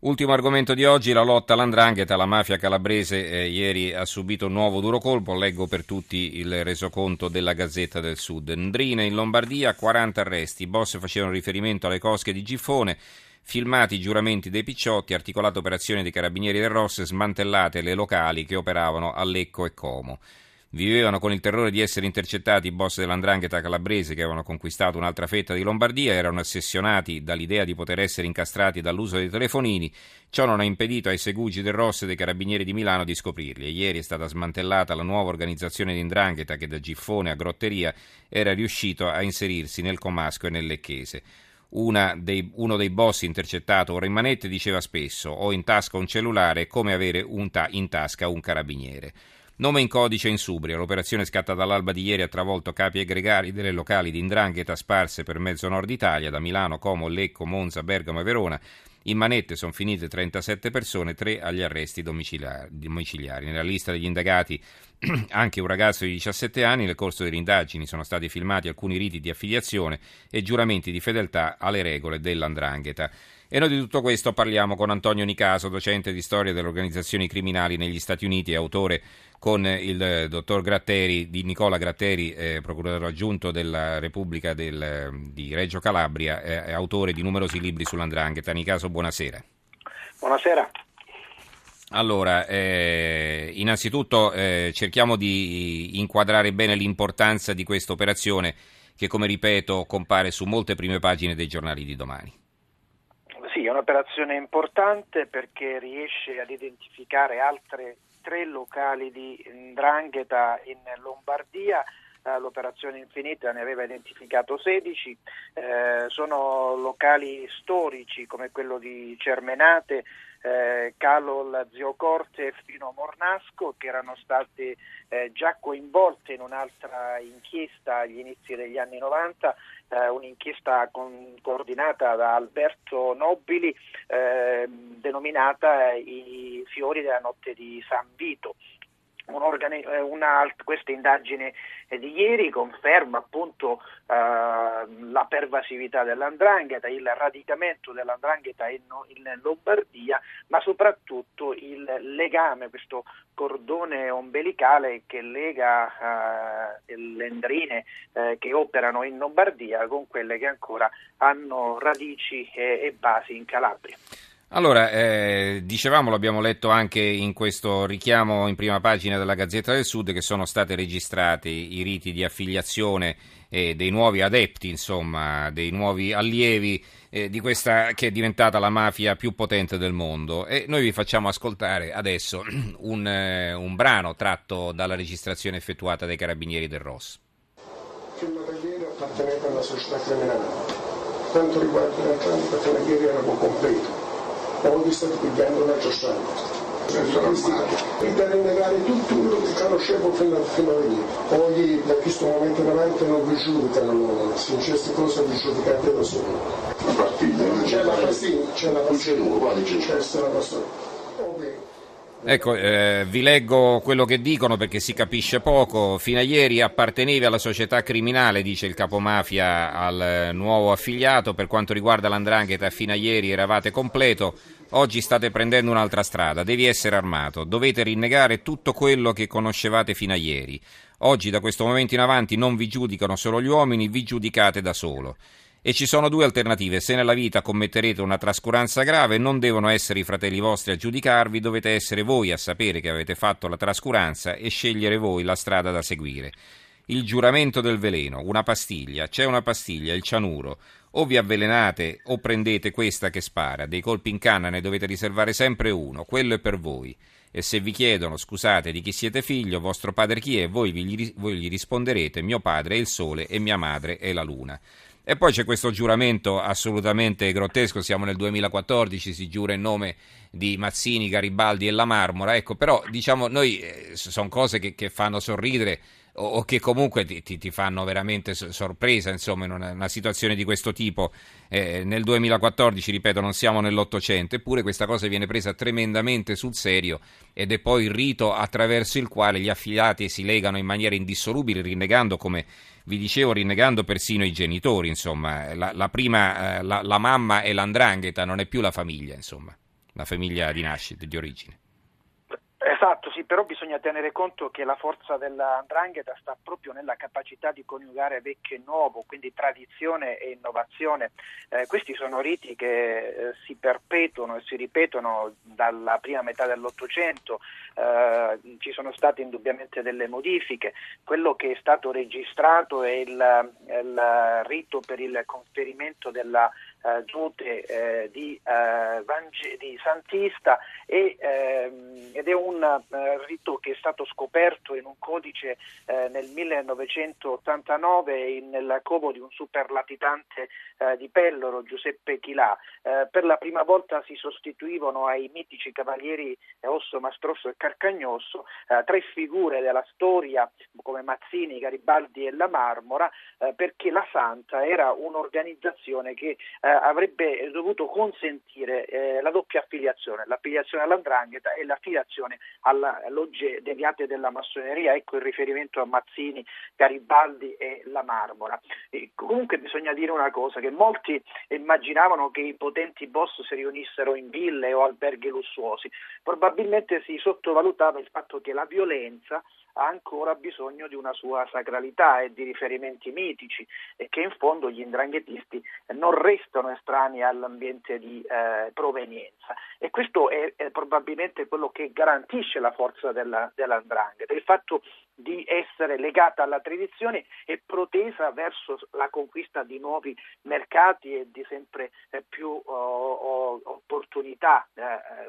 Ultimo argomento di oggi, la lotta all''ndrangheta, la mafia calabrese ieri ha subito un nuovo duro colpo, leggo per tutti il resoconto della Gazzetta del Sud. Ndrine in Lombardia, 40 arresti, i boss facevano riferimento alle cosche di Giffone, filmati i giuramenti dei picciotti, articolata operazione dei carabinieri del ROS, smantellate le locali che operavano a Lecco e Como. Vivevano con il terrore di essere intercettati i boss dell''ndrangheta calabrese che avevano conquistato un'altra fetta di Lombardia, erano ossessionati dall'idea di poter essere incastrati dall'uso dei telefonini, ciò non ha impedito ai segugi del ROS e dei carabinieri di Milano di scoprirli e ieri è stata smantellata la nuova organizzazione di 'ndrangheta che da Giffone a Grotteria era riuscito a inserirsi nel comasco e nel lecchese. Uno dei boss intercettato ora in manette diceva spesso «ho in tasca un cellulare, come avere in tasca un carabiniere». Nome in codice Insubria, l'operazione scatta dall'alba di ieri ha travolto capi aggregari delle locali di 'ndrangheta sparse per mezzo nord Italia, da Milano, Como, Lecco, Monza, Bergamo e Verona. In manette sono finite 37 persone, 3 agli arresti domiciliari. Nella lista degli indagati anche un ragazzo di 17 anni, nel corso delle indagini sono stati filmati alcuni riti di affiliazione e giuramenti di fedeltà alle regole dell''ndrangheta. E noi di tutto questo parliamo con Antonio Nicaso, docente di storia delle organizzazioni criminali negli Stati Uniti e autore con il dottor Gratteri, di Nicola Gratteri, procuratore aggiunto della Repubblica di Reggio Calabria, autore di numerosi libri sull''ndrangheta. Nicaso, buonasera. Buonasera. Allora, innanzitutto cerchiamo di inquadrare bene l'importanza di questa operazione che, come ripeto, compare su molte prime pagine dei giornali di domani. Sì, è un'operazione importante perché riesce ad identificare altre 3 locali di 'ndrangheta in Lombardia. L'operazione Infinita ne aveva identificato 16, sono locali storici come quello di Cermenate, Calol, Zio Corte e Fino Mornasco, che erano state già coinvolte in un'altra inchiesta agli inizi degli anni 90, un'inchiesta coordinata da Alberto Nobili denominata I fiori della notte di San Vito. Questa indagine di ieri conferma appunto la pervasività dell''ndrangheta, il radicamento dell''ndrangheta in Lombardia, ma soprattutto il legame, questo cordone ombelicale che lega le 'ndrine che operano in Lombardia con quelle che ancora hanno radici e basi in Calabria. Allora, dicevamo, l'abbiamo letto anche in questo richiamo in prima pagina della Gazzetta del Sud, che sono stati registrati i riti di affiliazione dei nuovi adepti, insomma, dei nuovi allievi di questa che è diventata la mafia più potente del mondo. E noi vi facciamo ascoltare adesso un brano tratto dalla registrazione effettuata dai carabinieri del ROS. Firma Pelloro appartenente alla società criminale. Quanto riguarda la clan paternaghieri era poco completo. Avevo visto qui dentro una giornata. E da rinnegare tutto quello che conoscevo fino a lì. Poi da questo momento in avanti non vi giudicano loro, se in certe cose vi giudicate da soli. La partita non c'è la partita, c'è la partita. Ecco, vi leggo quello che dicono perché si capisce poco. Fino a ieri appartenevi alla società criminale, dice il capomafia al nuovo affiliato. Per quanto riguarda l''ndrangheta, fino a ieri eravate completo. Oggi state prendendo un'altra strada. Devi essere armato. Dovete rinnegare tutto quello che conoscevate fino a ieri. Oggi, da questo momento in avanti, non vi giudicano solo gli uomini, vi giudicate da solo. E ci sono 2 alternative, se nella vita commetterete una trascuranza grave non devono essere i fratelli vostri a giudicarvi, dovete essere voi a sapere che avete fatto la trascuranza e scegliere voi la strada da seguire. Il giuramento del veleno, una pastiglia, c'è una pastiglia, il cianuro, o vi avvelenate o prendete questa che spara, dei colpi in canna ne dovete riservare sempre uno, quello è per voi. E se vi chiedono scusate di chi siete figlio, vostro padre chi è, voi gli risponderete mio padre è il sole e mia madre è la luna. E poi c'è questo giuramento assolutamente grottesco, siamo nel 2014, si giura in nome di Mazzini, Garibaldi e la Marmora, ecco, però diciamo noi sono cose che fanno sorridere o che comunque ti fanno veramente sorpresa, insomma, in una situazione di questo tipo. Nel 2014, ripeto, non siamo nell'800, eppure questa cosa viene presa tremendamente sul serio ed è poi il rito attraverso il quale gli affiliati si legano in maniera indissolubile, rinnegando, come vi dicevo, rinnegando persino i genitori, insomma, la mamma è l''ndrangheta, non è più la famiglia, insomma. la famiglia di nascita, di origine. Esatto, sì, però bisogna tenere conto che la forza della 'Ndrangheta sta proprio nella capacità di coniugare vecchio e nuovo, quindi tradizione e innovazione. Questi sono riti che si perpetuano e si ripetono dalla prima metà dell'Ottocento, ci sono state indubbiamente delle modifiche. Quello che è stato registrato è il rito per il conferimento della dote di Santista ed è un rito che è stato scoperto in un codice nel 1989 nel covo di un superlatitante di Pelloro, Giuseppe Chilà. Per la prima volta si sostituivano ai mitici cavalieri Osso, Mastrosso e Carcagnosso tre figure della storia come Mazzini, Garibaldi e la Marmora, perché la Santa era un'organizzazione che avrebbe dovuto consentire la doppia affiliazione, l'affiliazione alla 'Ndrangheta e l'affiliazione alla logge deviate della massoneria, ecco il riferimento a Mazzini, Garibaldi e la Marmora. E comunque bisogna dire una cosa, che molti immaginavano che i potenti boss si riunissero in ville o alberghi lussuosi, probabilmente si sottovalutava il fatto che la violenza ha ancora bisogno di una sua sacralità e di riferimenti mitici e che in fondo gli 'ndranghetisti non restano estranei all'ambiente di provenienza, e questo è probabilmente quello che garantisce la forza della 'ndrangheta, il fatto di essere legata alla tradizione e protesa verso la conquista di nuovi mercati e di sempre più opportunità,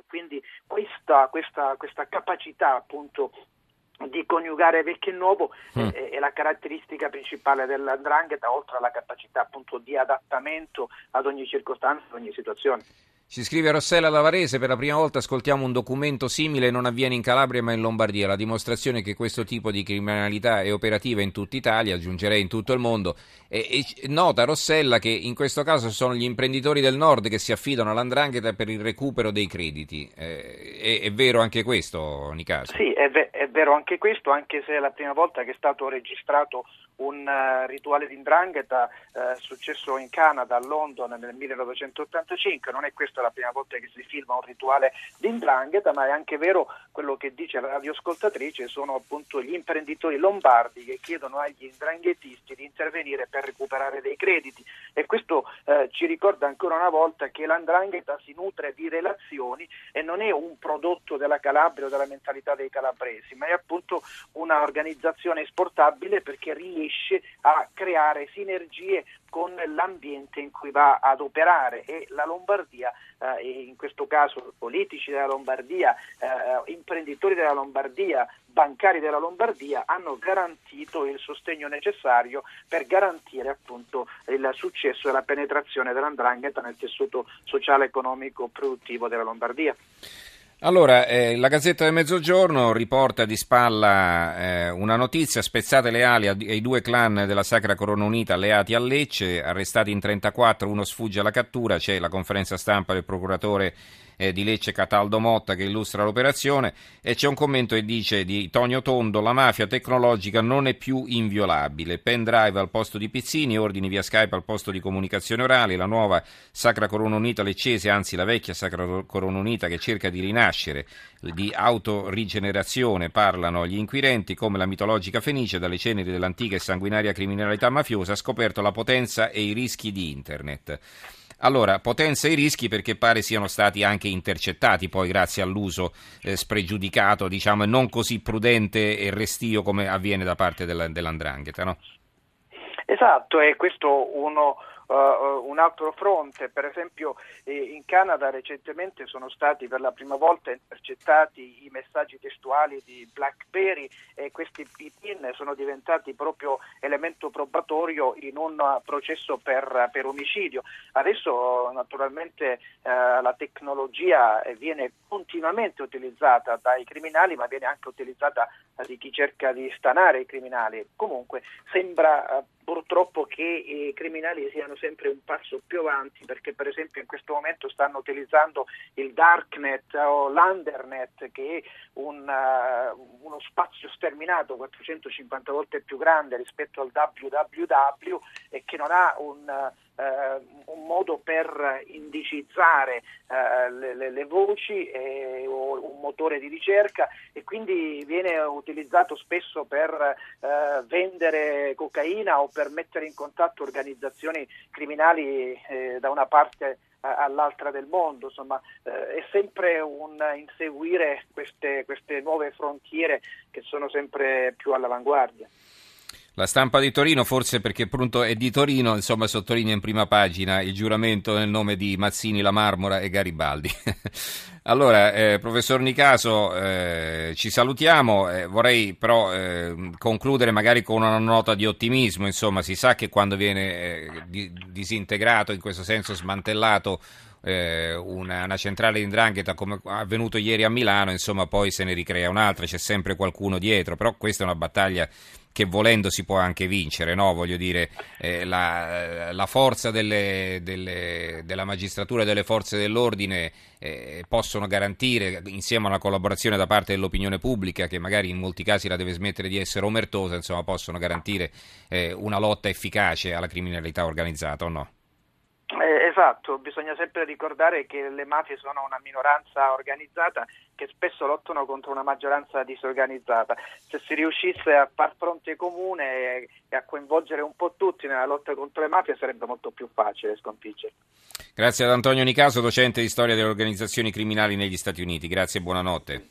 quindi questa capacità appunto di coniugare vecchio e nuovo è la caratteristica principale della 'Ndrangheta, oltre alla capacità appunto di adattamento ad ogni circostanza, ad ogni situazione. Ci scrive Rossella Lavarese: per la prima volta ascoltiamo un documento simile, non avviene in Calabria ma in Lombardia, la dimostrazione che questo tipo di criminalità è operativa in tutta Italia, aggiungerei in tutto il mondo. E nota Rossella che in questo caso sono gli imprenditori del nord che si affidano alla 'Ndrangheta per il recupero dei crediti. È vero anche questo, Nicaso? Sì, è vero anche questo, anche se è la prima volta che è stato registrato un rituale di 'Ndrangheta, successo in Canada, a Londra nel 1985, non è questa la prima volta che si filma un rituale di 'Ndrangheta, ma è anche vero quello che dice la radioascoltatrice, sono appunto gli imprenditori lombardi che chiedono agli 'ndranghetisti di intervenire per recuperare dei crediti, e questo ci ricorda ancora una volta che la 'Ndrangheta si nutre di relazioni e non è un prodotto della Calabria o della mentalità dei calabresi, ma è appunto una organizzazione esportabile perché riesce a creare sinergie con l'ambiente in cui va ad operare, e la Lombardia, in questo caso politici della Lombardia, imprenditori della Lombardia, bancari della Lombardia, hanno garantito il sostegno necessario per garantire appunto il successo e la penetrazione della 'Ndrangheta nel tessuto sociale, economico, produttivo della Lombardia. Allora, la Gazzetta del Mezzogiorno riporta di spalla una notizia: spezzate le ali ai due clan della Sacra Corona Unita alleati a Lecce, arrestati in 34, uno sfugge alla cattura. C'è la conferenza stampa del procuratore di Lecce Cataldo Motta che illustra l'operazione, e c'è un commento che dice di Tonio Tondo: la mafia tecnologica non è più inviolabile, pendrive al posto di pizzini, ordini via Skype al posto di comunicazione orale, la nuova Sacra Corona Unita leccese, anzi la vecchia Sacra Corona Unita che cerca di rinascere, di autorigenerazione parlano gli inquirenti, come la mitologica Fenice dalle ceneri dell'antica e sanguinaria criminalità mafiosa ha scoperto la potenza e i rischi di internet. Allora, potenza e rischi, perché pare siano stati anche intercettati poi grazie all'uso spregiudicato, diciamo, e non così prudente e restio come avviene da parte della 'Ndrangheta, no? Esatto, e questo un altro fronte. Per esempio in Canada recentemente sono stati per la prima volta intercettati i messaggi testuali di BlackBerry, e questi PIN sono diventati proprio elemento probatorio in un processo per omicidio. Adesso naturalmente la tecnologia viene continuamente utilizzata dai criminali, ma viene anche utilizzata di chi cerca di stanare i criminali. Comunque sembra purtroppo che i criminali siano sempre un passo più avanti, perché per esempio in questo momento stanno utilizzando il Darknet o l'Undernet, che è uno spazio sterminato 450 volte più grande rispetto al www e che non ha un modo per indicizzare le voci o un motore di ricerca, e quindi viene utilizzato spesso per vendere cocaina o per mettere in contatto organizzazioni criminali da una parte all'altra del mondo. Insomma, è sempre un inseguire queste nuove frontiere che sono sempre più all'avanguardia. La Stampa di Torino, forse perché appunto è di Torino, insomma, sottolinea in prima pagina il giuramento nel nome di Mazzini, La Marmora e Garibaldi. Allora, professor Nicaso, ci salutiamo, vorrei però concludere magari con una nota di ottimismo. Insomma, si sa che quando viene disintegrato, in questo senso smantellato, una centrale di 'ndrangheta, come è avvenuto ieri a Milano, insomma, poi se ne ricrea un'altra, c'è sempre qualcuno dietro, però questa è una battaglia che volendo si può anche vincere, no? Voglio dire, la forza della magistratura e delle forze dell'ordine possono garantire, insieme a una collaborazione da parte dell'opinione pubblica, che magari in molti casi la deve smettere di essere omertosa, insomma, possono garantire una lotta efficace alla criminalità organizzata, o no? Esatto, bisogna sempre ricordare che le mafie sono una minoranza organizzata che spesso lottano contro una maggioranza disorganizzata. Se si riuscisse a far fronte comune e a coinvolgere un po' tutti nella lotta contro le mafie, sarebbe molto più facile sconfiggerle. Grazie ad Antonio Nicaso, docente di storia delle organizzazioni criminali negli Stati Uniti. Grazie e buonanotte.